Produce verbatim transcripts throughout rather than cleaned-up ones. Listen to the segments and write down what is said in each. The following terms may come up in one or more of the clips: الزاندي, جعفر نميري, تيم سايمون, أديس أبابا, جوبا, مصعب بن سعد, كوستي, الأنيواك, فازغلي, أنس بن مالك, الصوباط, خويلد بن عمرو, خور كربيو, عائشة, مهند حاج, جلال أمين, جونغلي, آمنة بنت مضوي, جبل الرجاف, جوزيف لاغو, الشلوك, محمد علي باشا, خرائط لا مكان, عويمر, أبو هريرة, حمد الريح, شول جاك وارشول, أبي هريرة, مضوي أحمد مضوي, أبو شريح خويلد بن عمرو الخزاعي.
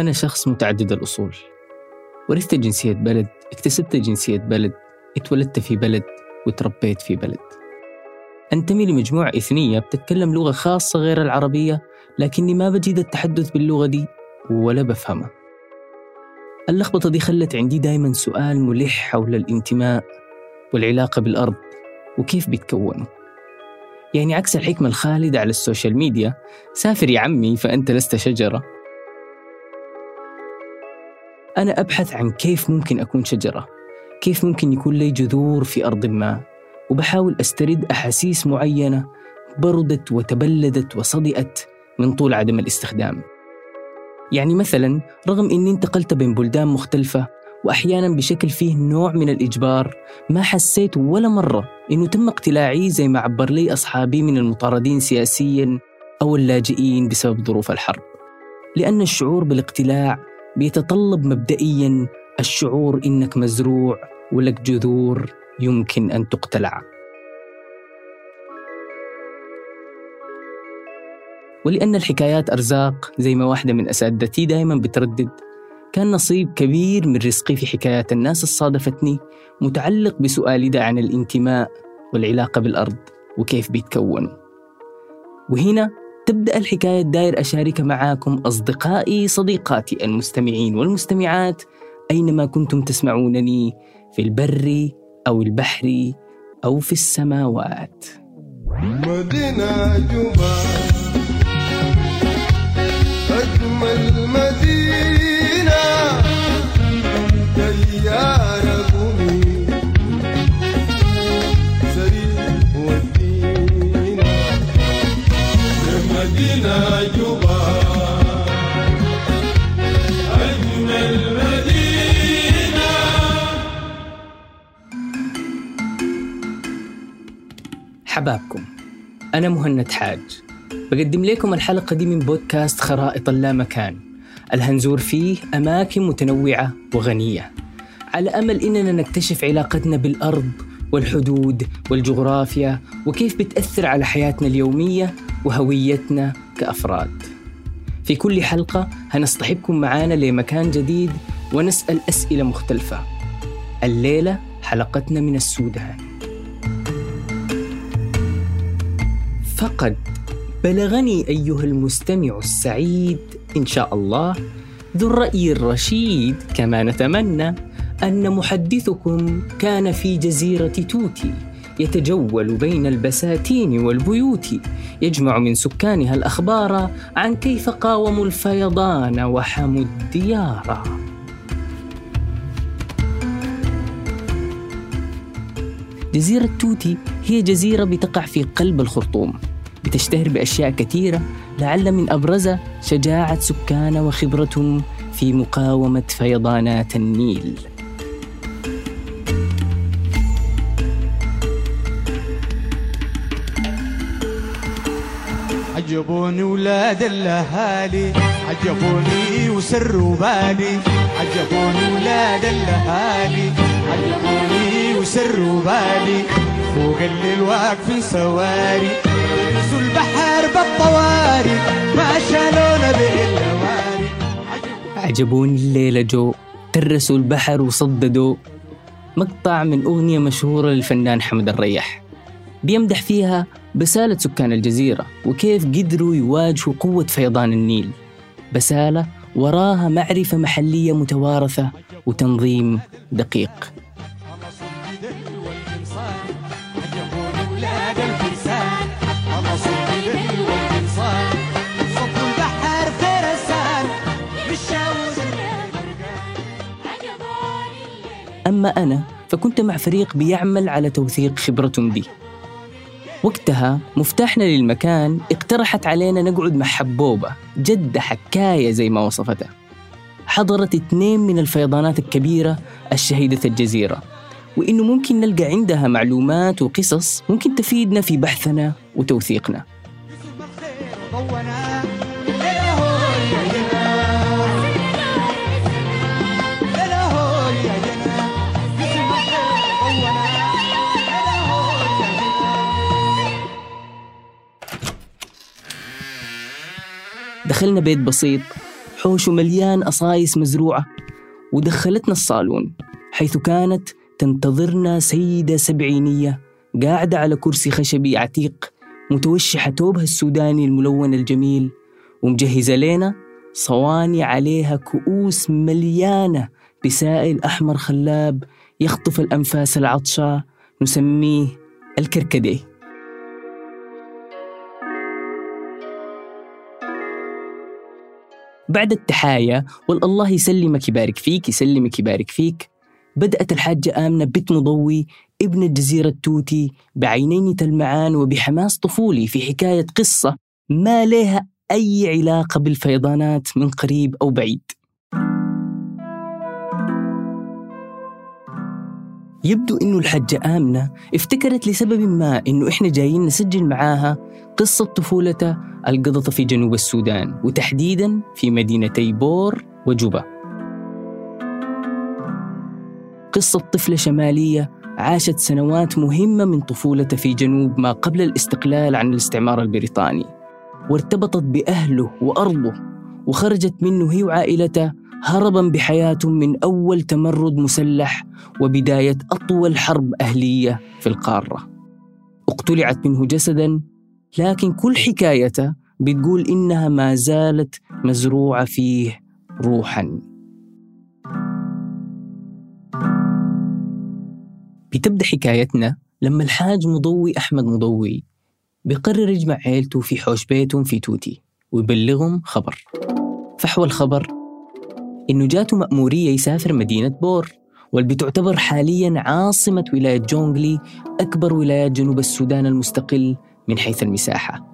أنا شخص متعدد الأصول، ورثت جنسية بلد، اكتسبت جنسية بلد، اتولدت في بلد، وتربيت في بلد. أنتمي لمجموعة إثنية بتتكلم لغة خاصة غير العربية، لكني ما بجيد التحدث باللغة دي ولا بفهمها. اللخبطة دي خلت عندي دايما سؤال ملح حول الانتماء والعلاقة بالأرض وكيف بيتكونوا. يعني عكس الحكمة الخالدة على السوشيال ميديا، سافر يا عمي فأنت لست شجرة، أنا أبحث عن كيف ممكن أكون شجرة، كيف ممكن يكون لي جذور في أرض ما، وبحاول أسترد أحاسيس معينة بردت وتبلدت وصدئت من طول عدم الاستخدام. يعني مثلا رغم أني انتقلت بين بلدان مختلفة وأحيانا بشكل فيه نوع من الإجبار، ما حسيت ولا مرة أنه تم اقتلاعي زي ما عبر لي أصحابي من المطاردين سياسيا أو اللاجئين بسبب ظروف الحرب، لأن الشعور بالاقتلاع بيتطلب مبدئيا الشعور إنك مزروع ولك جذور يمكن أن تقتلع. ولأن الحكايات أرزاق زي ما واحدة من أساتذتي دايما بتردد، كان نصيب كبير من رزقي في حكايات الناس الصادفتني متعلق بسؤالي ده عن الانتماء والعلاقة بالأرض وكيف بيتكون. وهنا تبدأ الحكاية الداير أشارك معاكم أصدقائي صديقاتي المستمعين والمستمعات أينما كنتم تسمعونني، في البر أو البحر أو في السماوات. مدينة جبال أجمل مدينة، ديار قومي سريع والدين، مدينة جبال أجمل مدينة. حبابكم، أنا مهند حاج، بقدم لكم الحلقة دي من بودكاست خرائط لا مكان، الهنزور فيه أماكن متنوعة وغنية، على أمل إننا نكتشف علاقتنا بالأرض والحدود والجغرافيا وكيف بتأثر على حياتنا اليومية وهويتنا كأفراد. في كل حلقة هنصطحبكم معانا لمكان جديد ونسأل أسئلة مختلفة. الليلة حلقتنا من السودان. فقد بلغني أيها المستمع السعيد إن شاء الله ذو الرأي الرشيد كما نتمنى أن محدثكم كان في جزيرة توتي، يتجول بين البساتين والبيوت، يجمع من سكانها الأخبار عن كيف قاوموا الفيضان وحموا الديار. جزيرة توتي هي جزيرة بتقع في قلب الخرطوم، بتشتهر بأشياء كثيرة، لعل من أبرزها شجاعة سكان وخبرتهم في مقاومة فيضانات النيل. عجبوني ولاد الأهالي، عجبوني وسروا بالي، عجبوني ولاد الأهالي، عجبوني وسروا بالي، فوق اللي الواقفين سواري، البحر بالطواري، ما شالونا به اللواري. عجبوني الليلة جو، ترسوا البحر وصددوا. مقطع من أغنية مشهورة للفنان حمد الريح بيمدح فيها بسالة سكان الجزيرة وكيف قدروا يواجهوا قوة فيضان النيل، بسالة وراها معرفة محلية متوارثة وتنظيم دقيق. أما أنا فكنت مع فريق بيعمل على توثيق خبرتهم دي. وقتها مفتاحنا للمكان اقترحت علينا نقعد مع حبوبة، جدة حكاية زي ما وصفتها، حضرت اثنين من الفيضانات الكبيرة الشهيدة الجزيرة، وإنه ممكن نلقى عندها معلومات وقصص ممكن تفيدنا في بحثنا وتوثيقنا. دخلنا بيت بسيط، حوشه مليان أصايص مزروعة. ودخلتنا الصالون حيث كانت تنتظرنا سيدة سبعينية قاعدة على كرسي خشبي عتيق، متوشحة ثوبها السوداني الملون الجميل، ومجهزة لنا صواني عليها كؤوس مليانة بسائل أحمر خلاب يخطف الأنفاس العطشة نسميه الكركديه. بعد التحايا والله يسلمك يبارك فيك يسلمك يبارك فيك، بدأت الحاجة آمنة بنت مضوي ابن الجزيرة التوتي بعينين تلمعان وبحماس طفولي في حكاية قصة ما لها أي علاقة بالفيضانات من قريب أو بعيد. يبدو إنه الحجة آمنة افتكرت لسبب ما إنه إحنا جايين نسجل معاها قصة طفولتها القضت في جنوب السودان، وتحديداً في مدينتي بور وجوبا. قصة طفلة شمالية عاشت سنوات مهمة من طفولتها في جنوب ما قبل الاستقلال عن الاستعمار البريطاني، وارتبطت بأهله وأرضه وخرجت منه هي وعائلتها هرباً بحياتهم من أول تمرد مسلح وبداية أطول حرب أهلية في القارة. اقتلعت منه جسداً، لكن كل حكايته بتقول إنها ما زالت مزروعة فيه روحاً. بتبدأ حكايتنا لما الحاج مضوي أحمد مضوي بيقرر يجمع عيلته في حوش بيتهم في توتي ويبلغهم خبر. فحوى الخبر إنه جاته مأمورية يسافر مدينة بور، واللي تعتبر حالياً عاصمة ولاية جونغلي، أكبر ولايات جنوب السودان المستقل من حيث المساحة.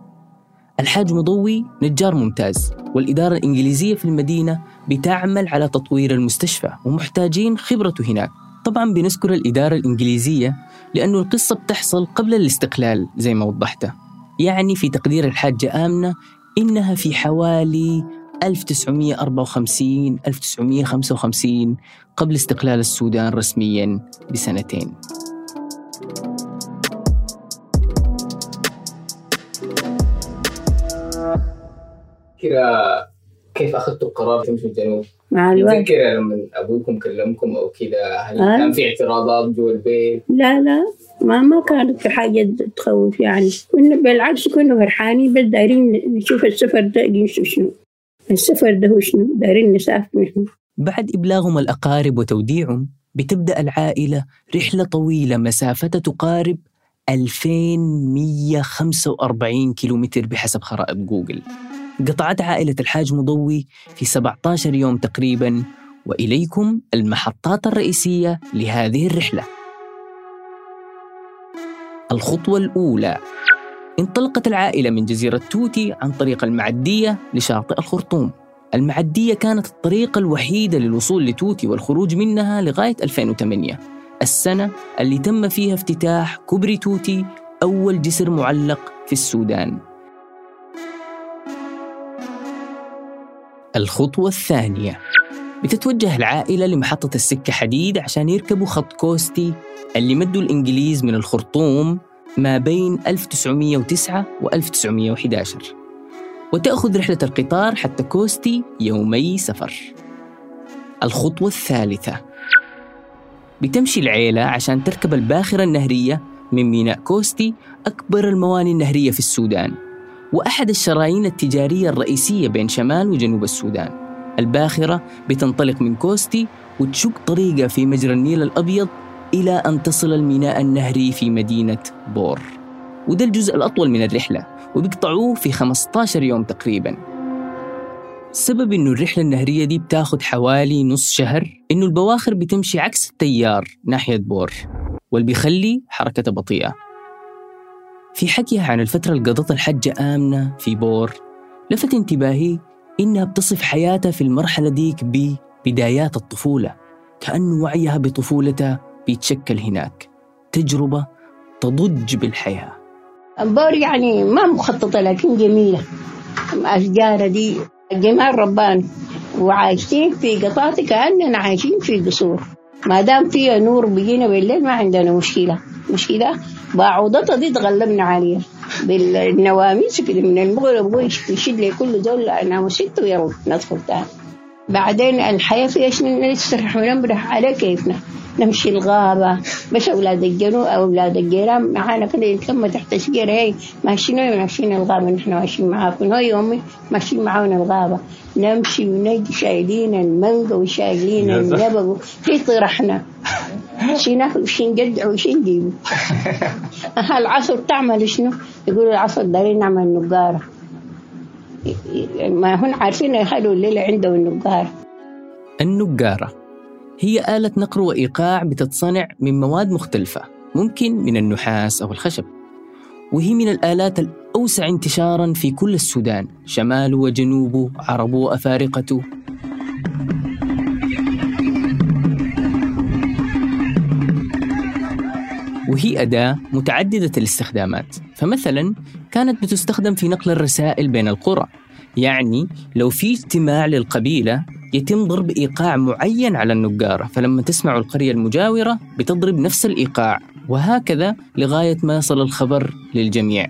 الحاج مضوي نجار ممتاز، والإدارة الإنجليزية في المدينة بتعمل على تطوير المستشفى ومحتاجين خبرته هناك. طبعاً بنذكر الإدارة الإنجليزية لأنه القصة بتحصل قبل الاستقلال زي ما وضحته. يعني في تقدير الحاجة آمنة إنها في حوالي ألف وتسعمية وأربعة وخمسين ألف وتسعمية وخمسة وخمسين قبل استقلال السودان رسمياً بسنتين. كده كيف أخذتوا القرار تمشوا الجنوب؟ مع الوقت كده لما أبوكم كلمكم أو كده هل آه. كان في اعتراضات جوا البيت؟ لا لا ما ما كانت في حاجة تخوف، يعني كنا بالعكس كنا فرحانين، بس دايرين نشوف السفر ده يمشي شنو، السفر ده هو شنو، دايرين نسافر نحن. بعد إبلاغهم الأقارب وتوديعهم بتبدأ العائلة رحلة طويلة مسافتها تقارب ألفين ومية وخمسة وأربعين كيلومتر بحسب خرائط جوجل. قطعت عائلة الحاج مضوي في سبعة عشر يوم تقريباً، وإليكم المحطات الرئيسية لهذه الرحلة. الخطوة الأولى، انطلقت العائلة من جزيرة توتي عن طريق المعدية لشاطئ الخرطوم. المعدية كانت الطريقة الوحيدة للوصول لتوتي والخروج منها لغاية ألفين وثمانية، السنة اللي تم فيها افتتاح كوبري توتي، أول جسر معلق في السودان. الخطوة الثانية، بتتوجه العائلة لمحطة السكة حديد عشان يركبوا خط كوستي اللي مدوا الإنجليز من الخرطوم ما بين ألف وتسعمية وتسعة وألف وتسعمية وأحد عشر، وتأخذ رحلة القطار حتى كوستي يومي سفر. الخطوة الثالثة، بتمشي العيلة عشان تركب الباخرة النهرية من ميناء كوستي، أكبر الموانئ النهرية في السودان وأحد الشرايين التجارية الرئيسية بين شمال وجنوب السودان. الباخرة بتنطلق من كوستي وتشق طريقها في مجرى النيل الأبيض إلى أن تصل الميناء النهري في مدينة بور، وده الجزء الأطول من الرحلة وبيقطعوه في خمسة عشر يوم تقريباً. سبب إنه الرحلة النهرية دي بتاخد حوالي نص شهر إنه البواخر بتمشي عكس التيار ناحية بور، واللي بيخلي حركتها بطيئة. في حكيها عن الفترة اللي قضتها الحجة آمنة في بور، لفت انتباهي إنها بتصف حياتها في المرحلة ديك ببدايات الطفولة، كأن وعيها بطفولتها بيتشكل هناك، تجربة تضج بالحياة. بور يعني ما مخططة لكن جميلة، الأشجار دي جمال ربان، وعايشين في قطاط كأننا عايشين في قصور، ما دام فيها نور بيجينا بالليل ما عندنا مشكلة. مشكلة بعوضتها دي تغلبنا عليها بالنواميس كده من المغرب، ويش يشد لي كل دول أنا وشته ويلا ندخل تاني. بعدين الحياة في إيشنا نسرح ونمرح على كيفنا، نمشي الغابة بس أولاد الجنوب أو أولاد الجيران معانا كده يتلموا تحت شجرة، هي ماشيين ماشيين الغابة، نحن ماشيين معاكم، هو يومي ماشيين معانا الغابة، نمشي ونجي شايلين المانجا وشايلين النبق في طرحنا، شي ناكل وشي نجدع وشي نجيبه. العصر تعمل شنو؟ يقولوا العصر دارين نعمل نجارة، ما هن عارفين يخلوا الليلة عنده النجارة. النجارة هي آلة نقر وإيقاع بتتصنع من مواد مختلفة، ممكن من النحاس أو الخشب، وهي من الآلات الأوسع انتشاراً في كل السودان، شماله وجنوبه، عربه وأفارقته. وهي أداة متعددة الاستخدامات، فمثلاً كانت بتستخدم في نقل الرسائل بين القرى، يعني لو في اجتماع للقبيلة يتم ضرب إيقاع معين على النجارة، فلما تسمع القرية المجاورة بتضرب نفس الإيقاع، وهكذا لغاية ما يصل الخبر للجميع.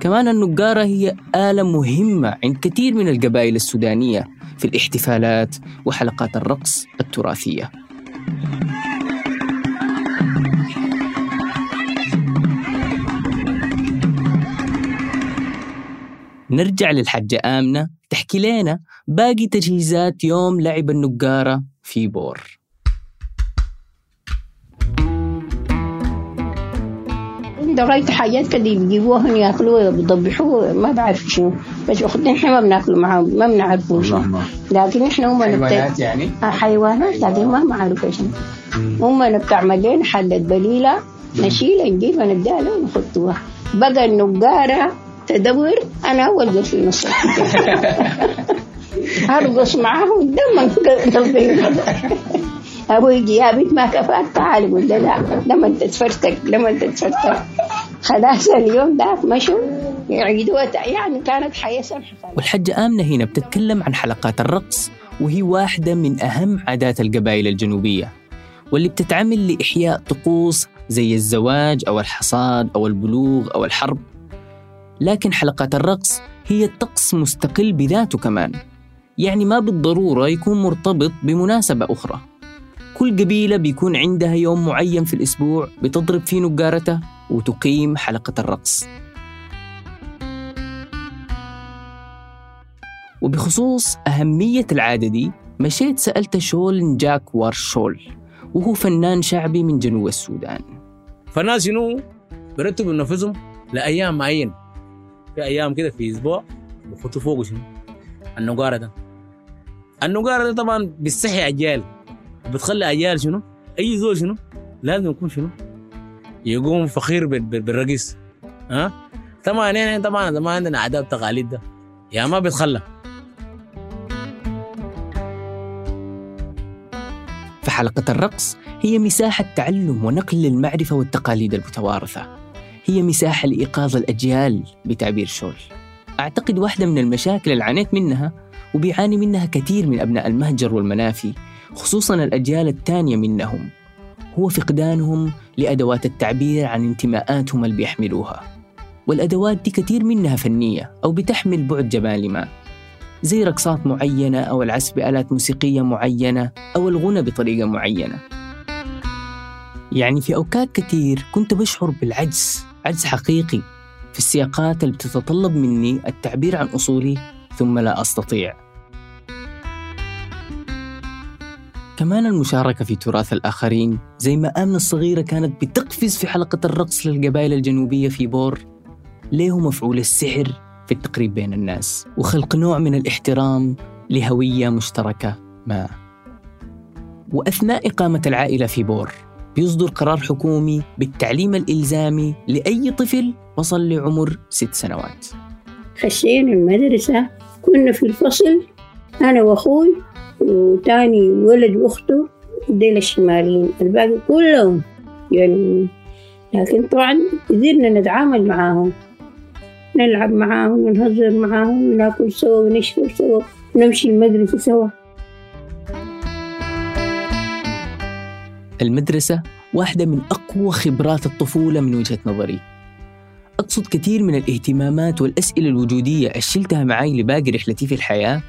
كمان النجارة هي آلة مهمة عند كثير من القبائل السودانية في الاحتفالات وحلقات الرقص التراثية. نرجع للحجة آمنة تحكي لنا باقي تجهيزات يوم لعب النجارة في بور. عندنا رايت حاجات كده بيجيبوهن ياكلوها ويضبحوها، ما بعرف شنو، بس أخذنا إحنا ما بناكله معهم، ما بنعرفه شنو، لكن إحنا هم حيوانات نبت... يعني حيوانات، لكن ما معروف شنو. هم بتعمل لنا حلة بليلة نشيلها نجيبها نبدأ لها ونحطوها. بقى النجارة تدور، أنا أول جد في مصر هرقص معه ودم نقضيها. أبوي يجي يا بنت ما كفاك تعالي، قول له لا لما أنت تفرتك لما أنت تفرتك خلاص اليوم ده مشوا يعيدوها، يعني كانت حياة سمحة. والحجة آمنة هنا بتتكلم عن حلقات الرقص، وهي واحدة من أهم عادات القبائل الجنوبية، واللي بتتعمل لإحياء طقوس زي الزواج أو الحصاد أو البلوغ أو الحرب. لكن حلقات الرقص هي طقس مستقل بذاته كمان، يعني ما بالضرورة يكون مرتبط بمناسبة أخرى. كل قبيلة بيكون عندها يوم معين في الأسبوع بتضرب فيه نجارتها وتقيم حلقة الرقص. وبخصوص أهمية العادة دي مشيت سألت شول جاك وارشول، وهو فنان شعبي من جنوب السودان. فالناس ينو برتبوا نفسهم لأيام معينة، في أيام كده في أسبوع بخطوا فوق شنو النجارة ده. النجارة ده طبعاً بتصحي أجيال، بتخلي أجيال شنو أي زول شنو لازم يكون شنو يقوم فخير بالرقص. ها طبعاً هنا طبعاً ما عندنا عادات تقاليد ده، يا ما بتخلى. فحلقة الرقص هي مساحة تعلم ونقل المعرفة والتقاليد المتوارثة، هي مساحة لإيقاظ الأجيال بتعبير شول. أعتقد واحدة من المشاكل اللي عانيت منها وبيعاني منها كثير من أبناء المهجر والمنافي، خصوصاً الأجيال الثانية منهم، هو فقدانهم لأدوات التعبير عن انتماءاتهم اللي بيحملوها. والأدوات دي كثير منها فنية أو بتحمل بعد جمالي ما، زي رقصات معينة أو العزف بآلات موسيقية معينة أو الغنى بطريقة معينة. يعني في أوقات كثير كنت بشعر بالعجز، عجز حقيقي في السياقات اللي بتتطلب مني التعبير عن أصولي ثم لا أستطيع. كمان المشاركة في تراث الآخرين، زي ما آمنة الصغيرة كانت بتقفز في حلقة الرقص للقبائل الجنوبية في بور، ليه مفعول السحر في التقريب بين الناس وخلق نوع من الاحترام لهوية مشتركة ما. وأثناء إقامة العائلة في بور بيصدر قرار حكومي بالتعليم الإلزامي لأي طفل وصل لعمر ست سنوات. خشينا المدرسة، كنا في الفصل أنا وأخوي وتاني ولد وأخته ديل الشمالين، الباقي كلهم جنوبي. لكن طبعاً قدرنا نتعامل معاهم، نلعب معاهم ونهزر معاهم وناكل سوا ونشرب سوا ونمشي المدرسة سوا. المدرسة واحدة من أقوى خبرات الطفولة من وجهة نظري. أقصد كثير من الاهتمامات والأسئلة الوجودية أشلتها معي لباقي رحلتي في الحياة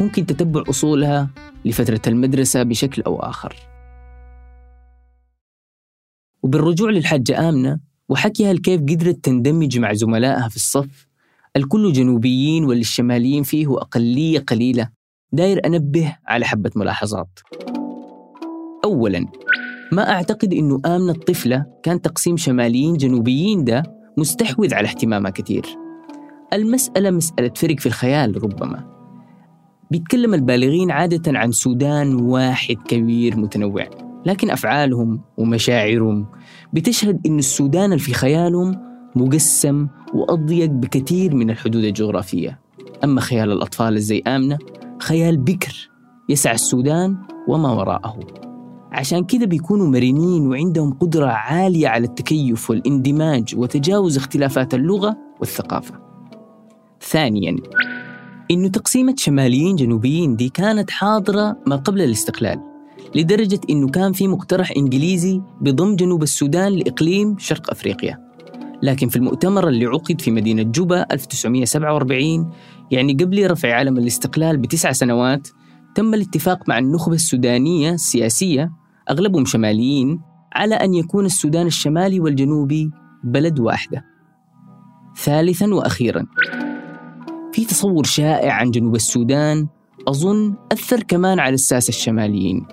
ممكن تتبع أصولها لفترة المدرسة بشكل أو آخر. وبالرجوع للحجة آمنة وحكيها كيف قدرت تندمج مع زملائها في الصف، الكل جنوبيين والشماليين فيه وأقلية قليلة. داير أنبه على حبة ملاحظات. أولاً، ما أعتقد إنه آمنة الطفلة كان تقسيم شماليين جنوبيين ده مستحوذ على اهتمامها كتير. المسألة مسألة فرق في الخيال ربما. بيتكلم البالغين عادة عن سودان واحد كبير متنوع، لكن أفعالهم ومشاعرهم بتشهد إن السودان اللي في خيالهم مقسم وأضيق بكتير من الحدود الجغرافية. أما خيال الأطفال زي آمنة خيال بكر يسع السودان وما وراءه، عشان كده بيكونوا مرنين وعندهم قدرة عالية على التكيف والاندماج وتجاوز اختلافات اللغة والثقافة. ثانياً، إنه تقسيمة شماليين جنوبيين دي كانت حاضرة ما قبل الاستقلال، لدرجة إنه كان في مقترح إنجليزي بضم جنوب السودان لإقليم شرق أفريقيا، لكن في المؤتمر اللي عقد في مدينة جوبا ألف وتسعمية وسبعة وأربعين، يعني قبل رفع علم الاستقلال بتسع سنوات، تم الاتفاق مع النخبة السودانية السياسية أغلبهم شماليين على أن يكون السودان الشمالي والجنوبي بلد واحدة. ثالثاً وأخيراً، في تصور شائع عن جنوب السودان أظن أثر كمان على الساسة الشماليين،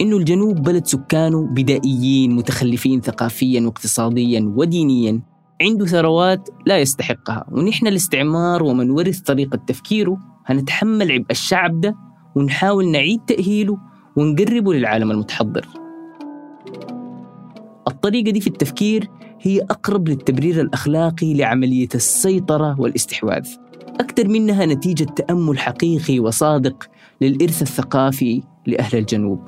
إنه الجنوب بلد سكانه بدائيين متخلفين ثقافياً واقتصادياً ودينياً، عنده ثروات لا يستحقها، ونحن الاستعمار ومن ورث طريقة تفكيره هنتحمل عبء الشعب ده ونحاول نعيد تأهيله ونقربه للعالم المتحضر. الطريقة دي في التفكير هي أقرب للتبرير الأخلاقي لعملية السيطرة والاستحواذ أكثر منها نتيجة تأمل حقيقي وصادق للإرث الثقافي لأهل الجنوب.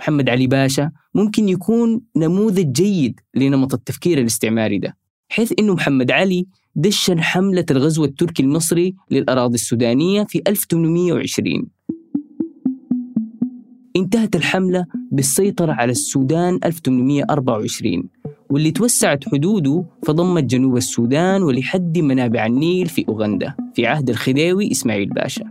محمد علي باشا ممكن يكون نموذج جيد لنمط التفكير الاستعماري ده، حيث إنه محمد علي دشن حملة الغزو التركي المصري للأراضي السودانية في ألف وثمانمية وعشرين. انتهت الحملة بالسيطرة على السودان ألف وثمانمية وأربعة وعشرين، واللي توسعت حدوده فضمت جنوب السودان ولحد منابع النيل في أوغندا في عهد الخديوي إسماعيل باشا.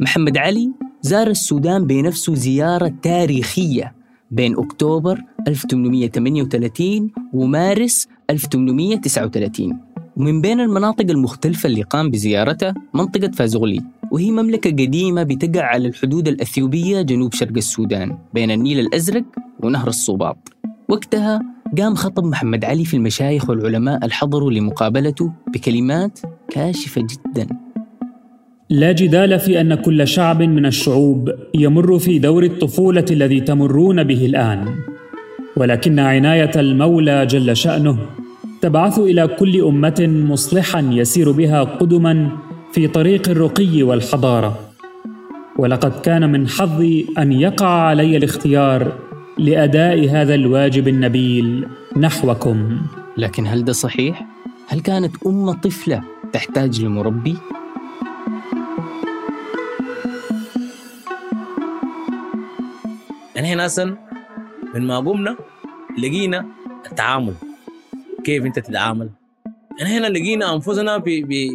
محمد علي زار السودان بنفسه زيارة تاريخية بين أكتوبر ألف وثمانمية وثمانية وثلاثين ومارس ألف وثمانمية وتسعة وثلاثين، ومن بين المناطق المختلفة اللي قام بزيارتها منطقة فازغلي، وهي مملكة قديمة بتقع على الحدود الأثيوبية جنوب شرق السودان بين النيل الأزرق ونهر الصوباط. وقتها قام خطب محمد علي في المشايخ والعلماء الحضروا لمقابلته بكلمات كاشفة جدا: لا جدال في أن كل شعب من الشعوب يمر في دور الطفولة الذي تمرون به الآن، ولكن عناية المولى جل شأنه تبعث إلى كل أمة مصلحا يسير بها قدما في طريق الرقي والحضارة، ولقد كان من حظي أن يقع علي الاختيار لأداء هذا الواجب النبيل نحوكم. لكن هل ده صحيح؟ هل كانت أم طفلة تحتاج لمربي؟ نحن أصلا من ما قمنا لقينا التعامل، كيف أنت تتعامل؟ هنا لقينا أنفسنا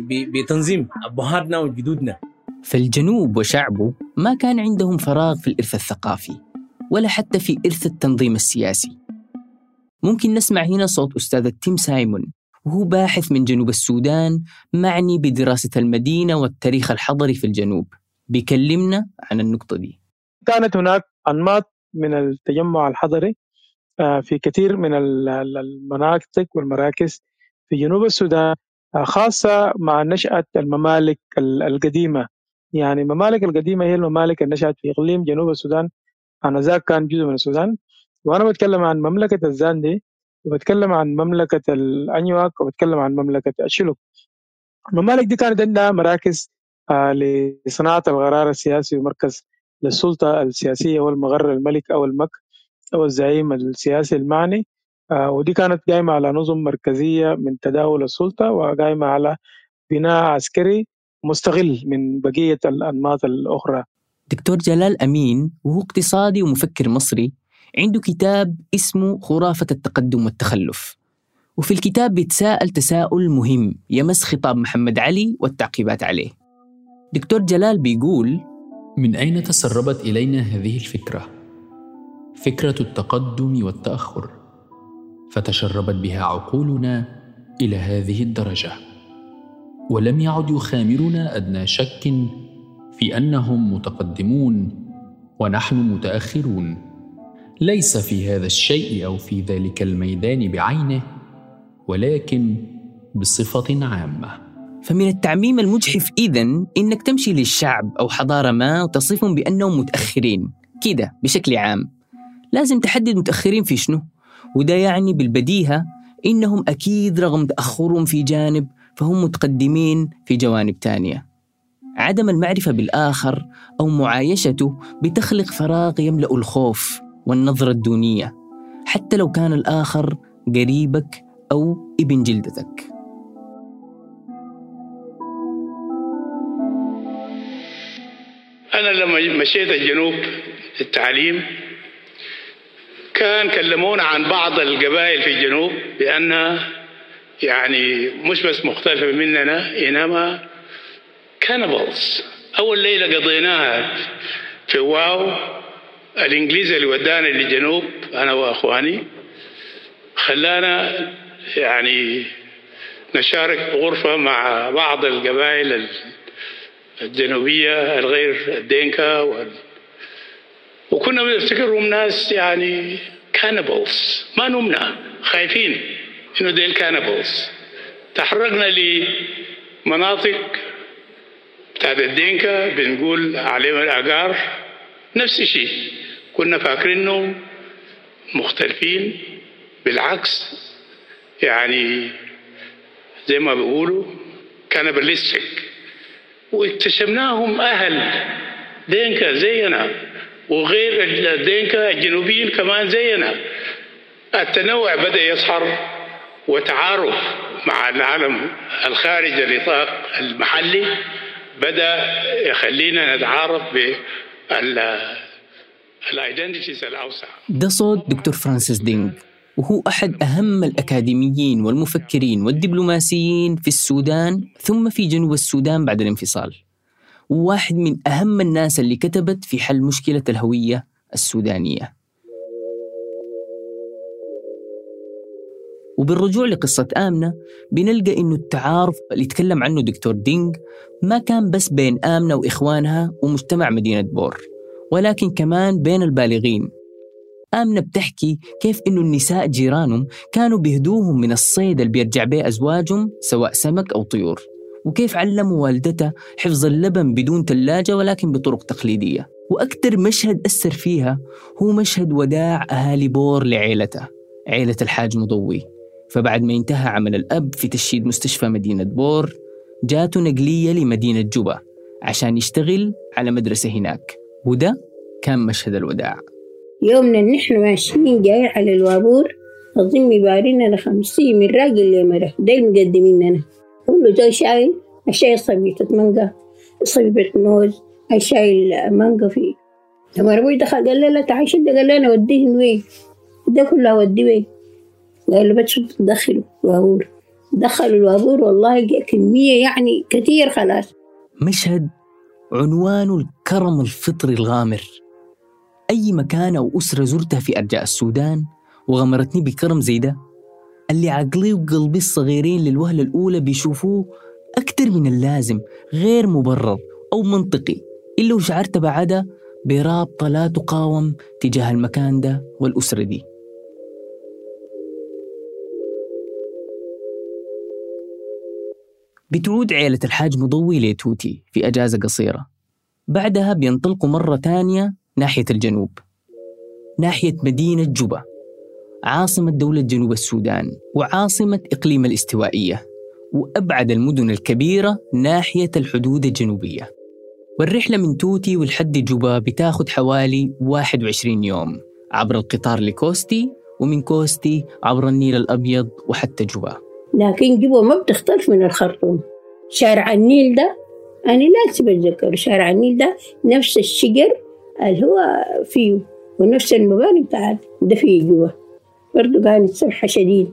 بتنظيم أبهاتنا وجدودنا. فالجنوب وشعبه ما كان عندهم فراغ في الإرث الثقافي ولا حتى في إرث التنظيم السياسي. ممكن نسمع هنا صوت أستاذ تيم سايمون، وهو باحث من جنوب السودان معني بدراسة المدينة والتاريخ الحضري في الجنوب، بيكلمنا عن النقطة دي. كانت هناك أنماط من التجمع الحضري في كثير من المناطق والمراكز في جنوب السودان، خاصة مع نشأة الممالك القديمة. يعني الممالك القديمة هي الممالك اللي نشأت في إقليم جنوب السودان، أنا ذاك كان جزء من السودان. وأنا بتكلم عن مملكة الزاندي، وبتكلم عن مملكة الأنيواك، وبتكلم عن مملكة الشلوك. الممالك دي كانت عندها مراكز لصناعة القرار السياسي ومركز للسلطة السياسية والمغر الملك أو المك أو الزعيم السياسي المعني، ودي كانت قائمة على نظم مركزية من تداول السلطة، وقائمة على بناء عسكري مستغل من بقية الأنماط الأخرى. دكتور جلال أمين، وهو اقتصادي ومفكر مصري، عنده كتاب اسمه خرافة التقدم والتخلف، وفي الكتاب بيتساءل تساؤل مهم يمس خطاب محمد علي والتعقيبات عليه. دكتور جلال بيقول: من أين تسربت إلينا هذه الفكرة؟ فكرة التقدم والتأخر، فتشربت بها عقولنا إلى هذه الدرجة، ولم يعد يخامرنا أدنى شك في أنهم متقدمون ونحن متأخرون. ليس في هذا الشيء أو في ذلك الميدان بعينه، ولكن بصفة عامة. فمن التعميم المجحف إذن إنك تمشي للشعب أو حضارة ما وتصفهم بأنهم متأخرين كده بشكل عام. لازم تحدد متأخرين في شنو، وده يعني بالبديهة إنهم أكيد رغم تأخرهم في جانب فهم متقدمين في جوانب تانية. عدم المعرفة بالآخر أو معايشته بتخلق فراغ يملأ الخوف والنظرة الدونية، حتى لو كان الآخر قريبك أو ابن جلدتك. أنا لما مشيت الجنوب التعليم كان كلمونا عن بعض القبائل في الجنوب بأنها يعني مش بس مختلفة مننا، إنما كانبلز. أول ليلة قضيناها في واو، الإنجليز اللي ودانا للجنوب أنا وأخواني خلانا يعني نشارك غرفة مع بعض القبائل الجنوبية الغير الدينكا و... وكنا بنفتكرهم ناس يعني كانبلز، ما نمنا خايفين إنه ديل كانبلز. تحركنا لمناطق بتاعت الدينكا بنقول عليهم الأقار، نفس الشيء كنا فاكرينهم مختلفين. بالعكس يعني زي ما بيقولوا كانبلستيك، واكتشفناهم أهل دينكا زينا وغير الدينكا الجنوبيين كمان زينا. التنوع بدأ يظهر وتعارف مع العالم الخارج النطاق المحلي بدأ يخلينا نتعارف بالايدنتيتيز الأوسع. ده صوت دكتور فرانسيس دينج، وهو أحد أهم الأكاديميين والمفكرين والدبلوماسيين في السودان ثم في جنوب السودان بعد الانفصال، وواحد من أهم الناس اللي كتبت في حل مشكلة الهوية السودانية. وبالرجوع لقصة آمنة بنلقى إنه التعارف اللي يتكلم عنه دكتور دينج ما كان بس بين آمنة وإخوانها ومجتمع مدينة بور، ولكن كمان بين البالغين. آمنة بتحكي كيف إنه النساء جيرانهم كانوا بيهدوهم من الصيد اللي بيرجع بيه أزواجهم سواء سمك أو طيور، وكيف علموا والدتها حفظ اللبن بدون ثلاجة ولكن بطرق تقليدية. وأكثر مشهد أثر فيها هو مشهد وداع أهالي بور لعيلته، عيلة الحاج مضوي. فبعد ما انتهى عمل الأب في تشييد مستشفى مدينة بور جاته نقلية لمدينة جوبا عشان يشتغل على مدرسة هناك، وده كان مشهد الوداع. يومنا نحن ماشيين جاي على الوابور الظلم يبارينا خمسين من راجل اللي مره دايم مقدمين لنا كله جاي شايل الشاي صبيطة مانجا صبيطة موز الشاي المانجا فيه. لما ربوي دخل قال لي لا تعيش ده، قال لي أنا وديه نوي ده كله وديه وين، قال له بس دخلوا الوابور دخلوا الوابور والله كمية يعني كتير خلاص. مشهد عنوانه الكرم الفطري الغامر. أي مكان أو أسرة زرتها في أرجاء السودان وغمرتني بكرم زي ده، اللي عقلي وقلبي الصغيرين للوهلة الأولى بيشوفوه أكتر من اللازم غير مبرر أو منطقي، إلا وشعرت بعدها برابطة لا تقاوم تجاه المكان ده والأسرة دي. بتعود عيلة الحاج مضوي ليتوتي في أجازة قصيرة، بعدها بينطلقوا مرة تانية ناحية الجنوب، ناحية مدينة جوبا عاصمة دولة جنوب السودان وعاصمة إقليم الاستوائية وأبعد المدن الكبيرة ناحية الحدود الجنوبية. والرحلة من توتي والحد جوبا بتاخد حوالي واحد وعشرين يوم عبر القطار لكوستي، ومن كوستي عبر النيل الأبيض وحتى جوبا. لكن جوبا ما بتختلف من الخرطوم. شارع النيل ده أنا لا أتذكر، شارع النيل ده نفس الشجر اللي هو فيه ونفس المباني بتاعت ده فيه جوا برضو كانت سرحة شديد.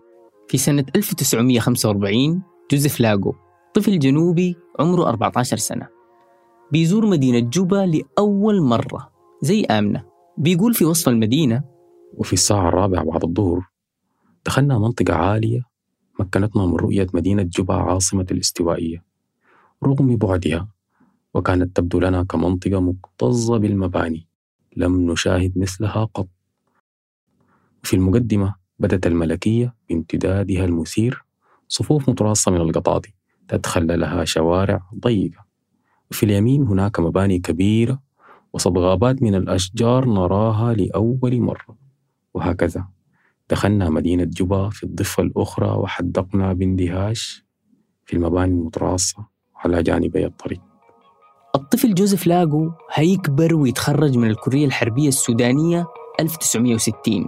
في سنة ألف وتسعمائة وخمسة وأربعين جوزيف لاغو طفل جنوبي عمره أربعة عشر سنة بيزور مدينة جوبا لأول مرة زي آمنة. بيقول في وصف المدينة: وفي الساعة الرابعة بعد الظهر دخلنا منطقة عالية مكنتنا من رؤية مدينة جوبا عاصمة الاستوائية رغم بعدها، وكانت تبدو لنا كمنطقة مكتظة بالمباني لم نشاهد مثلها قط. في المقدمة بدت الملكية بامتدادها المثير صفوف متراصة من القطاطي تدخل لها شوارع ضيقة، وفي اليمين هناك مباني كبيرة وسط غابات من الأشجار نراها لأول مرة. وهكذا دخلنا مدينة جوبا في الضفة الأخرى وحدقنا باندهاش في المباني المتراصة على جانبي الطريق. الطفل جوزيف لاغو هيكبر ويتخرج من الكلية الحربية السودانية ألف وتسعمائة وستين،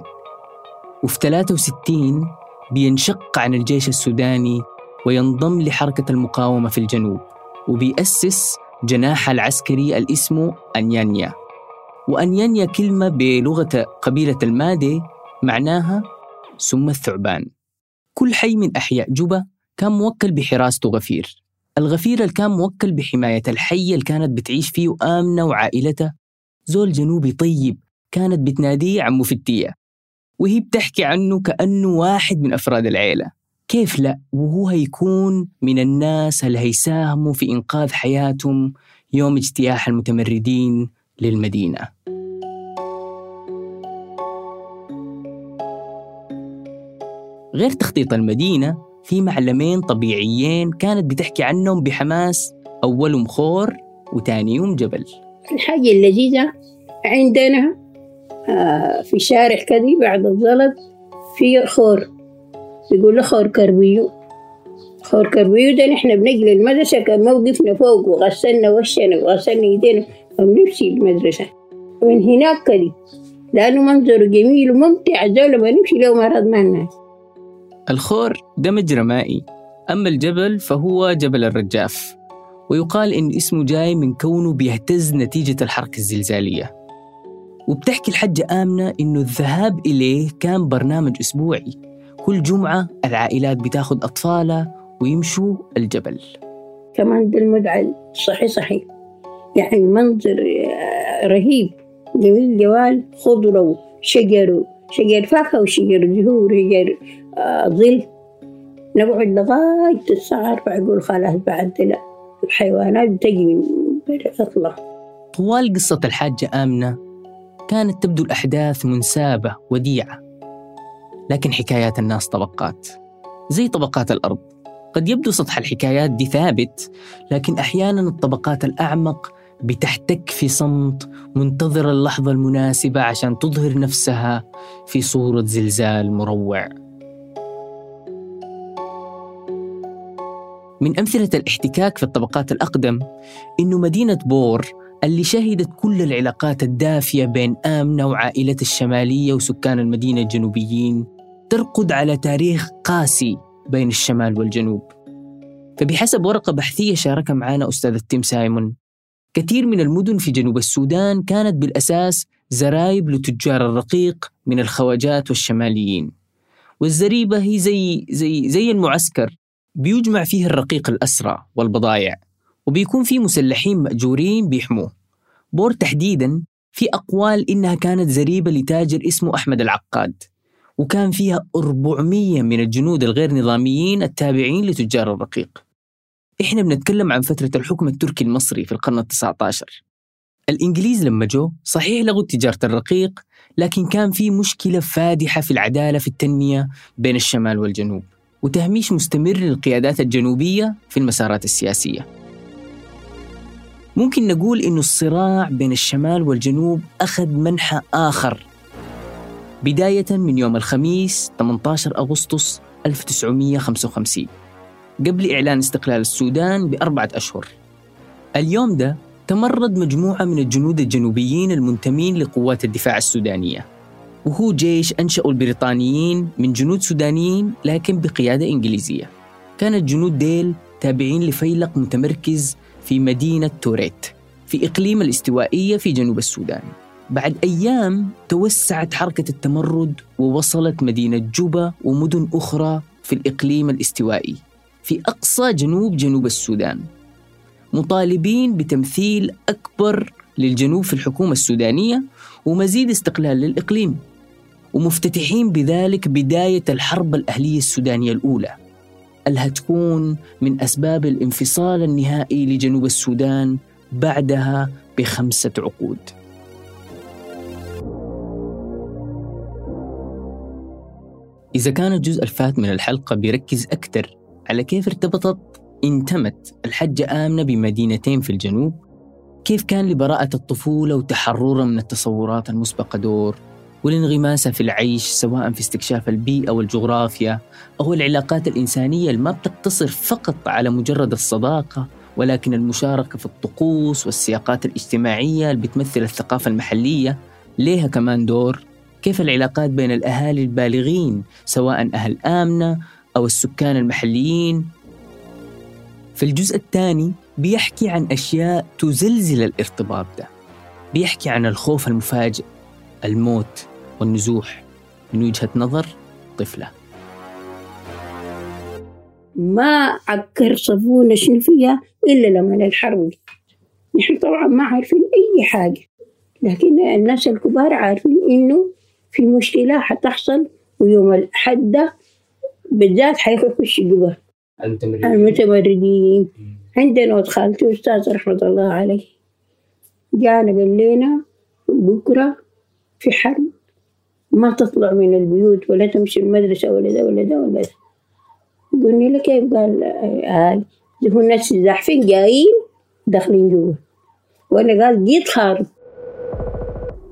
وفي ثلاثة وستين بينشق عن الجيش السوداني وينضم لحركة المقاومة في الجنوب، وبيأسس جناح العسكري الاسمه أنينيا. وأنينيا كلمة بلغة قبيلة المادي معناها سم الثعبان. كل حي من أحياء جوبا كان موكل بحراسته غفير، الغفير اللي كان موكل بحماية الحي اللي كانت بتعيش فيه آمنة وعائلتها، زول جنوبي طيب كانت بتناديه عمو فتية، وهي بتحكي عنه كأنه واحد من أفراد العيلة. كيف لا وهو هيكون من الناس اللي هيساهموا في إنقاذ حياتهم يوم اجتياح المتمردين للمدينة. غير تخطيط المدينة في معلمين طبيعيين كانت بتحكي عنهم بحماس، أولهم خور وتانيهم جبل. الحاجة اللذيذة عندنا في شارع كذي بعد الزلط في خور، بيقول له خور كربيو. خور كربيو ده نحن بنجل المدرسة كان موقفنا فوق، وغسلنا وشنا وغسلنا يدينا وبنمشي المدرسة من هناك كذي، لأنه منظر جميل وممتع زول ما نمشي لو ما رضنا الناس. الخور ده مجرى مائي، أما الجبل فهو جبل الرجاف، ويقال إن اسمه جاي من كونه بيهتز نتيجة الحركة الزلزالية. وبتحكي الحجة آمنة إنه الذهاب إليه كان برنامج أسبوعي، كل جمعة العائلات بتاخد أطفالها ويمشوا الجبل. كمان بالمدعل صحي صحي يعني منظر رهيب، جميل جوال خضره شجره شجر فاكهة وشجر زهور شجر ظل. نقعد لغاية الساعة أربعة أقول خلاص بعد لا الحيوانات بتجي تطلع. طوال قصة الحاجة آمنة كانت تبدو الأحداث منسابة وديعة، لكن حكايات الناس طبقات زي طبقات الأرض. قد يبدو سطح الحكايات دي ثابت، لكن أحياناً الطبقات الأعمق بتحتك في صمت منتظر اللحظة المناسبة عشان تظهر نفسها في صورة زلزال مروع. من أمثلة الاحتكاك في الطبقات الأقدم إنه مدينة بور اللي شهدت كل العلاقات الدافية بين آمنة وعائلة الشمالية وسكان المدينة الجنوبيين ترقد على تاريخ قاسي بين الشمال والجنوب. فبحسب ورقة بحثية شارك معنا أستاذ تيم سايمون، كثير من المدن في جنوب السودان كانت بالأساس زرايب لتجار الرقيق من الخواجات والشماليين، والزريبة هي زي, زي, زي المعسكر بيجمع فيه الرقيق الأسرى والبضائع، وبيكون فيه مسلحين مأجورين بيحموه. بور تحديداً في أقوال إنها كانت زريبة لتاجر اسمه أحمد العقاد، وكان فيها أربعمية من الجنود الغير نظاميين التابعين لتجار الرقيق. إحنا بنتكلم عن فترة الحكم التركي المصري في القرن التاسع عشر. الإنجليز لما جو صحيح لغوا تجارة الرقيق، لكن كان في مشكلة فادحة في العدالة في التنمية بين الشمال والجنوب، وتهميش مستمر للقيادات الجنوبية في المسارات السياسية. ممكن نقول إنه الصراع بين الشمال والجنوب أخذ منحى آخر بداية من يوم الخميس ثمانية عشر أغسطس ألف وتسعمائة وخمسة وخمسين قبل إعلان استقلال السودان بأربعة أشهر. اليوم ده تمرد مجموعة من الجنود الجنوبيين المنتمين لقوات الدفاع السودانية، وهو جيش أنشأوا البريطانيين من جنود سودانيين لكن بقيادة إنجليزية. كانت جنود ديل تابعين لفيلق متمركز في مدينة توريت في إقليم الاستوائية في جنوب السودان. بعد أيام توسعت حركة التمرد ووصلت مدينة جوبا ومدن أخرى في الإقليم الاستوائي في أقصى جنوب جنوب السودان، مطالبين بتمثيل أكبر للجنوب في الحكومة السودانية ومزيد استقلال للإقليم، ومفتتحين بذلك بداية الحرب الأهلية السودانية الأولى اللي هتكون من أسباب الانفصال النهائي لجنوب السودان بعدها بخمسة عقود. إذا كان الجزء الفات من الحلقة بيركز أكثر على كيف ارتبطت انتمت الحجة آمنة بمدينتين في الجنوب، كيف كان لبراءة الطفولة وتحررها من التصورات المسبقة دور، والانغماسة في العيش سواء في استكشاف البيئة والجغرافيا أو العلاقات الإنسانية اللي ما بتقتصر فقط على مجرد الصداقة، ولكن المشاركة في الطقوس والسياقات الاجتماعية اللي بتمثل الثقافة المحلية ليها كمان دور، كيف العلاقات بين الأهالي البالغين سواء أهل آمنة أو السكان المحليين. في الجزء الثاني بيحكي عن أشياء تزلزل الارتباط ده، بيحكي عن الخوف المفاجئ، الموت والنزوح من وجهة نظر طفلة. ما عكر صفونا شنو فيها إلا لما الحرب، نحن طبعا ما عارفين أي حاجة، لكن الناس الكبار عارفين إنه في مشكلة حتحصل، ويوم الأحد بالذات حيخش جوا المتمردين. عندنا ولد خالتي أستاذ رحمة الله عليه جانا قال لنا بكرة في حرب، ما تطلع من البيوت ولا تمشي المدرسة ولا ده ولا ده ولا ده. قلنا له كيف؟ قال آه هو الناس زحفين جايين داخلين جوا، وأنا قال جيت خارج.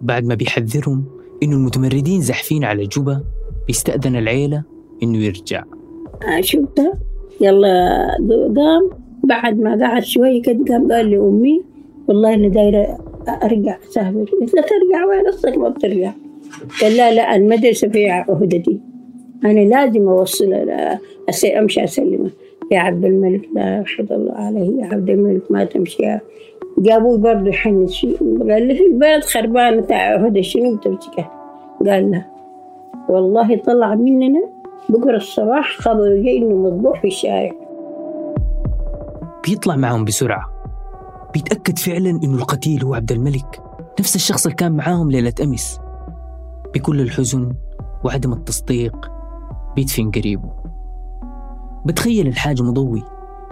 بعد ما بيحذرهم إنه المتمردين زحفين على جوبا، بيستأذن العيلة إنه يرجع. شفته يلا قام، بعد ما قعد شوية كده قام قال لي أمي والله أنا دايرة أرجع أسافر. قلت لا ترجع، وين أصلك ما بترجع؟ قال لا لا المدرسة في عهدتي، أنا لازم أوصل أمشي أسلمه. يا عبد الملك لا رحمة الله عليه، يا عبد الملك ما تمشي. جابوه برضه يحنس فيه، قال له البلد خربانة تعهد شنو بتمسكها؟ قال لا والله طلع مننا بكرة الصباح خبر جاي إنه مطبوع في الشارع. بيطلع معهم بسرعة، بيتأكد فعلا إنه القتيل هو عبد الملك، نفس الشخص اللي كان معاهم ليلة أمس. بكل الحزن وعدم التصديق بيدفن قريبه. بتخيل الحاج مضوي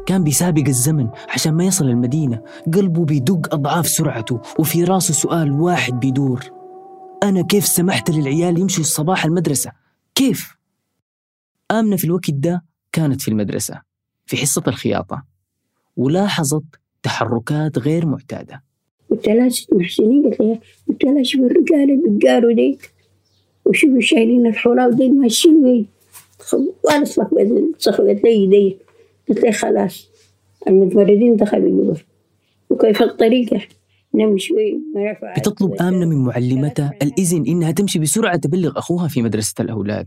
كان بيسابق الزمن عشان ما يصل المدينة، قلبه بيدق أضعاف سرعته، وفي راسه سؤال واحد بيدور، أنا كيف سمحت للعيال يمشوا الصباح المدرسة؟ كيف؟ آمنة في الوقت ده كانت في المدرسة في حصة الخياطة، ولاحظت تحركات غير معتادة. والثلاثة محسنين قلت لها والثلاثة والرجالة بيقاروا ديك وشوفوا شايلين الحوراء وديك ماشيين وين وأنا أصلك بأذن صفقت لي ديك. قلت لها خلاص المتمردين دخلوا الجبر، وكيف الطريقة نمشي وين؟ بتطلب آمنة من معلمتها الإذن إنها تمشي بسرعة تبلغ أخوها في مدرسة الأولاد،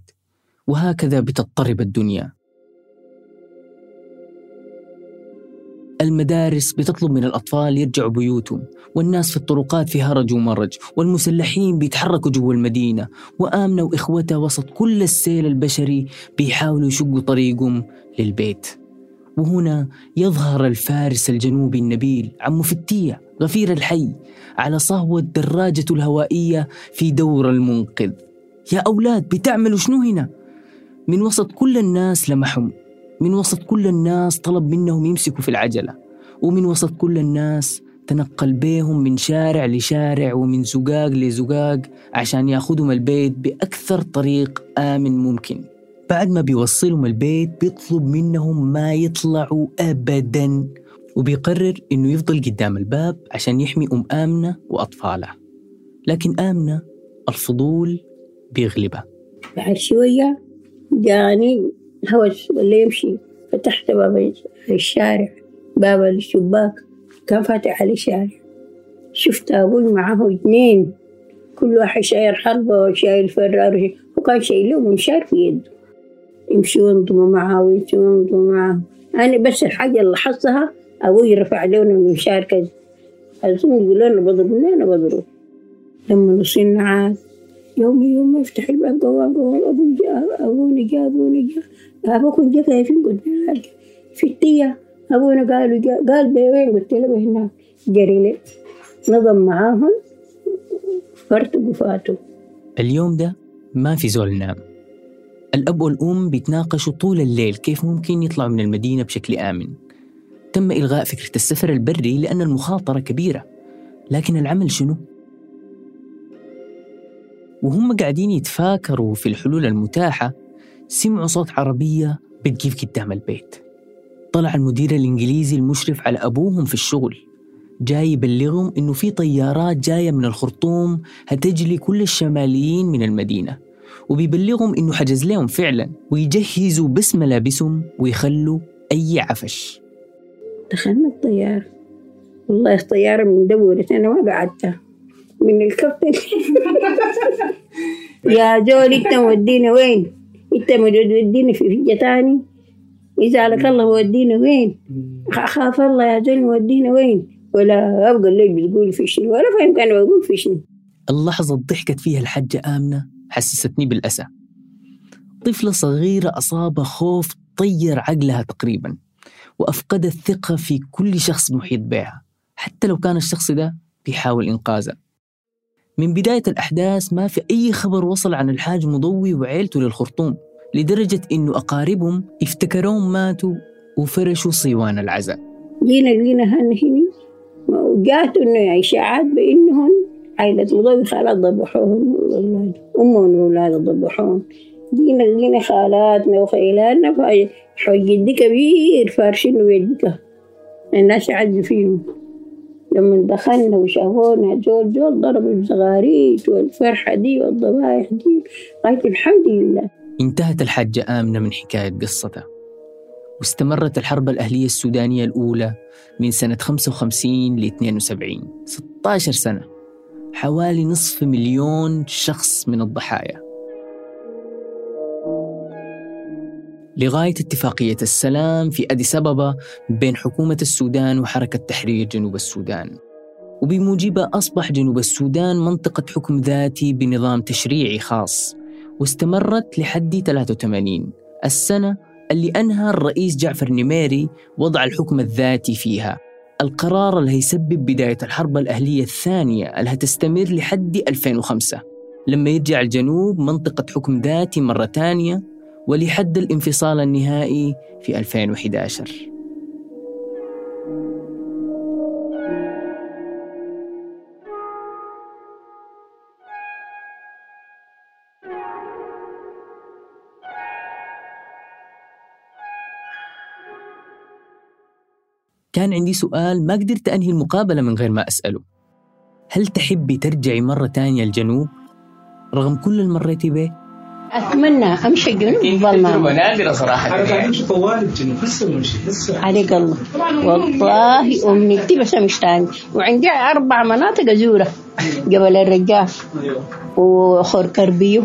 وهكذا بتضطرب الدنيا. المدارس بتطلب من الأطفال يرجعوا بيوتهم، والناس في الطرقات في هرج ومرج، والمسلحين بيتحركوا جوا المدينة، وآمنة وإخوتها وسط كل السيل البشري بيحاولوا يشقوا طريقهم للبيت. وهنا يظهر الفارس الجنوبي النبيل عمو فتية غفير الحي على صهوة دراجته الهوائية في دور المنقذ. يا أولاد بتعملوا شنو هنا؟ من وسط كل الناس لمحهم، من وسط كل الناس طلب منهم يمسكوا في العجلة، ومن وسط كل الناس تنقل بيهم من شارع لشارع ومن زقاق لزقاق عشان ياخدهم البيت بأكثر طريق آمن ممكن. بعد ما بيوصلهم البيت بيطلب منهم ما يطلعوا أبداً، وبيقرر إنه يفضل قدام الباب عشان يحمي أم آمنة وأطفالها. لكن آمنة الفضول بيغلبها. بعد شوية جاني هوس ولا يمشي، فتحت باب الشارع، باب الشباك كان فاتح على الشارع، شفت أبوي معه اثنين كل واحد شايل حربة وشايل فرار، وكان شايل له منشار في يده، يمشوا ينضموا معه ويمشوا ينضموا معه. أنا بس الحاجة اللي حصها أبوي رفع لنا المنشار كذا، أظن يقول لنا بضربنا أنا بضرب. لما وصلنا عاد يومي يوم يفتح الباب قوام قوام أبوني جاء أبوني جاء أبوني جاء أبوك جه كيفين؟ قلت له في التية. أبونا قالوا جا... قال بوين؟ قلت له هنا جريلة. نظم معاهم فرتوا وفاتوا. اليوم ده ما في زول نام. الأب والأم بيتناقشوا طول الليل كيف ممكن يطلعوا من المدينة بشكل آمن. تم إلغاء فكرة السفر البري لأن المخاطرة كبيرة، لكن العمل شنو؟ وهم قاعدين يتفاكروا في الحلول المتاحة سمعوا صوت عربية بتجيف قدام البيت. طلع المدير الإنجليزي المشرف على أبوهم في الشغل، جاي يبلغهم إنه في طيارات جاية من الخرطوم هتجلي كل الشماليين من المدينة، وبيبلغهم إنه حجز لهم فعلا ويجهزوا بس ملابسهم ويخلوا أي عفش. دخلنا الطيارة، والله الطيارة من دولة أنا ما قعدتها من الكابتن يا جول انت مودينا وين؟ انت مودينا في رجة تاني، ويزعلك الله مودينا وين؟ أخاف الله يا جول مودينا وين؟ ولا أبقى اللي بتقول في شنو ولا فهم كانوا بقول في شنو. اللحظة ضحكت فيها الحجة آمنة حسستني بالأسى. طفلة صغيرة أصاب خوف طير عقلها تقريبا، وأفقد الثقة في كل شخص محيط بها حتى لو كان الشخص ده بيحاول إنقاذها. من بداية الأحداث ما في أي خبر وصل عن الحاج مضوي وعيلته للخرطوم، لدرجة إنه أقاربهم افتكرون ماتوا وفرشوا صيوان العزاء. جينا جينا هنهني وجاءت إنه إشاعات بإنهم عائلة مضوي خالات ضبحوهم، والله أمهم وأولادهم ضبحوهم. جينا جينا خالاتنا وخيلاتنا فحوج جدي كبير فارشين ويدك الناس عزوا فيهم. لما دخلنا وشافونا جول جول ضربوا الزغاريت والفرحة دي والضبايح دي، قالت الحمد لله. انتهت الحجة آمنة من حكاية قصتها، واستمرت الحرب الأهلية السودانية الأولى من سنة خمسة وخمسين ل اثنين وسبعين، ستة عشر سنة، حوالي نصف مليون شخص من الضحايا. لغاية اتفاقية السلام في أديس أبابا بين حكومة السودان وحركة تحرير جنوب السودان، وبموجبها أصبح جنوب السودان منطقة حكم ذاتي بنظام تشريعي خاص، واستمرت لحد ثلاثة وثمانين، السنة اللي أنهى الرئيس جعفر نميري وضع الحكم الذاتي فيها، القرار اللي هيسبب بداية الحرب الأهلية الثانية اللي هتستمر لحد ألفين وخمسة لما يرجع الجنوب منطقة حكم ذاتي مرة تانية، ولحد الانفصال النهائي في ألفين وإحدى عشر. كان عندي سؤال ما قدرت أنهي المقابلة من غير ما أسأله، هل تحبي ترجعي مرة تانية الجنوب رغم كل المريتي به؟ أتمنى أمشي الجنوب بالظلمة. نادرة صراحة. أمشي طوال الجنوب حسه ومشي حسه. عليك الله. والله أمي كتير بس مش تاني. وعندي أربع مناطق أزورها، جبل الرجاف وخور كربيو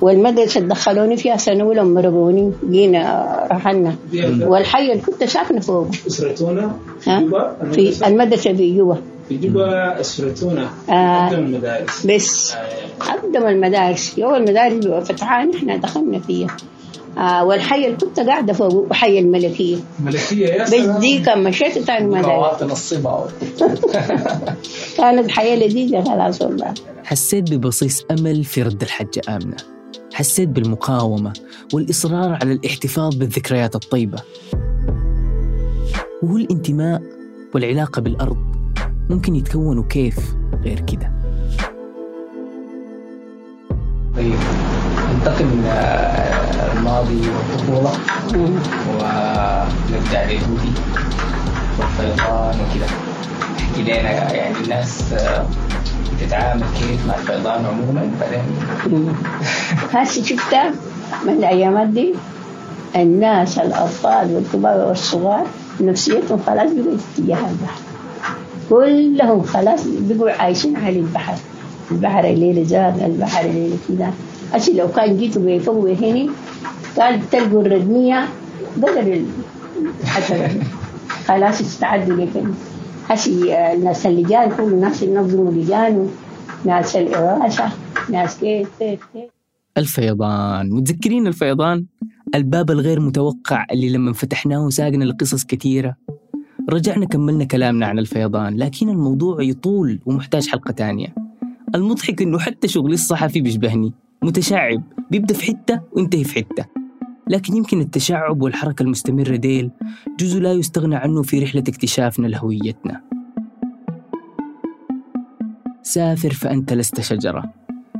والمدرسة دخلوني فيها سنة ولا مربوني جينا رحنا، والحي اللي كنت ساكنة فوقه. أسرتونا في المدرسة في جوا. يجيبها أسرتونا أقدم المدارس، بس أقدم المدارس يوم المدارس فتحان إحنا دخلنا فيها. آه والحي اللي كنت قاعدة فوق وحي الملكية ملكية يا سلام، بس دي كان مشيت تاني مدارس نصيبها كانت حياة لذيذة خلاص والله. حسيت ببصيص أمل في رد الحجة آمنة، حسيت بالمقاومة والإصرار على الاحتفاظ بالذكريات الطيبة، وهو الانتماء والعلاقة بالأرض ممكن يتكونوا كيف غير كده. طيب ننتقل من الماضي والطفولة ونرجع للهودي والفيضان وكده. احكي لنا يعني الناس بتتعامل كيف مع الفيضان عموما بعدين؟ هسه شفتها من الأيامات دي الناس الأطفال والكبار والصغار نفسيتهم خلاص بقت اتجاه البحر، كلهم خلاص بيقوا عايشين على البحر. البحر الليلة زاد، البحر الليلة كده. أشي لو كان جيتوا بيفوق هنا كان تلقوا الردمية قدر الحسن خلاص استعدوا لكن أشي الناس اللجان كل الناس ينظموا لجان ناس الإراشة ناس كيف كيف كيف. الفيضان، متذكرين الفيضان؟ الباب الغير متوقع اللي لما فتحناه ساقنا لقصص كثيرة. رجعنا كملنا كلامنا عن الفيضان، لكن الموضوع يطول ومحتاج حلقة تانية. المضحك إنه حتى شغلي الصحفي بيشبهني، متشعب، بيبدأ في حتة وانتهي في حتة. لكن يمكن التشعب والحركة المستمرة ديل جزء لا يستغنى عنه في رحلة اكتشافنا لهويتنا. سافر فأنت لست شجرة،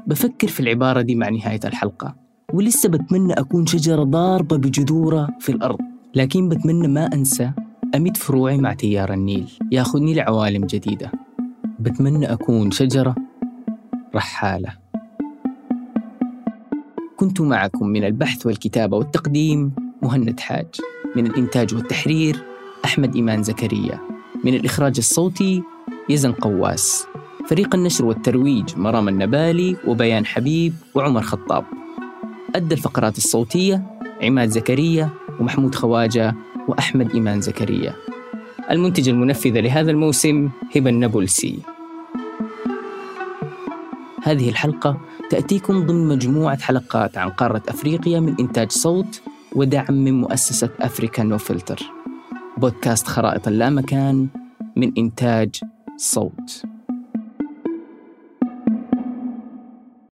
بفكر في العبارة دي مع نهاية الحلقة، ولسه بتمنى أكون شجرة ضاربة بجذورة في الأرض، لكن بتمنى ما أنسى أمد فروعي مع تيار النيل ياخدني لعوالم جديدة. بتمنى أكون شجرة رحالة. كنت معكم من البحث والكتابة والتقديم مهند حاج، من الإنتاج والتحرير أحمد إيمان زكريا، من الإخراج الصوتي يزن قواس، فريق النشر والترويج مرام النبالي وبيان حبيب وعمر خطاب، أدى الفقرات الصوتية عماد زكريا ومحمود خواجة وأحمد إيمان زكريا، المنتج المنفذة لهذا الموسم هبة النابلسي. هذه الحلقة تأتيكم ضمن مجموعة حلقات عن قارة أفريقيا من إنتاج صوت ودعم من مؤسسة أفريكا نو فلتر. بودكاست خرائط لا مكان من إنتاج صوت.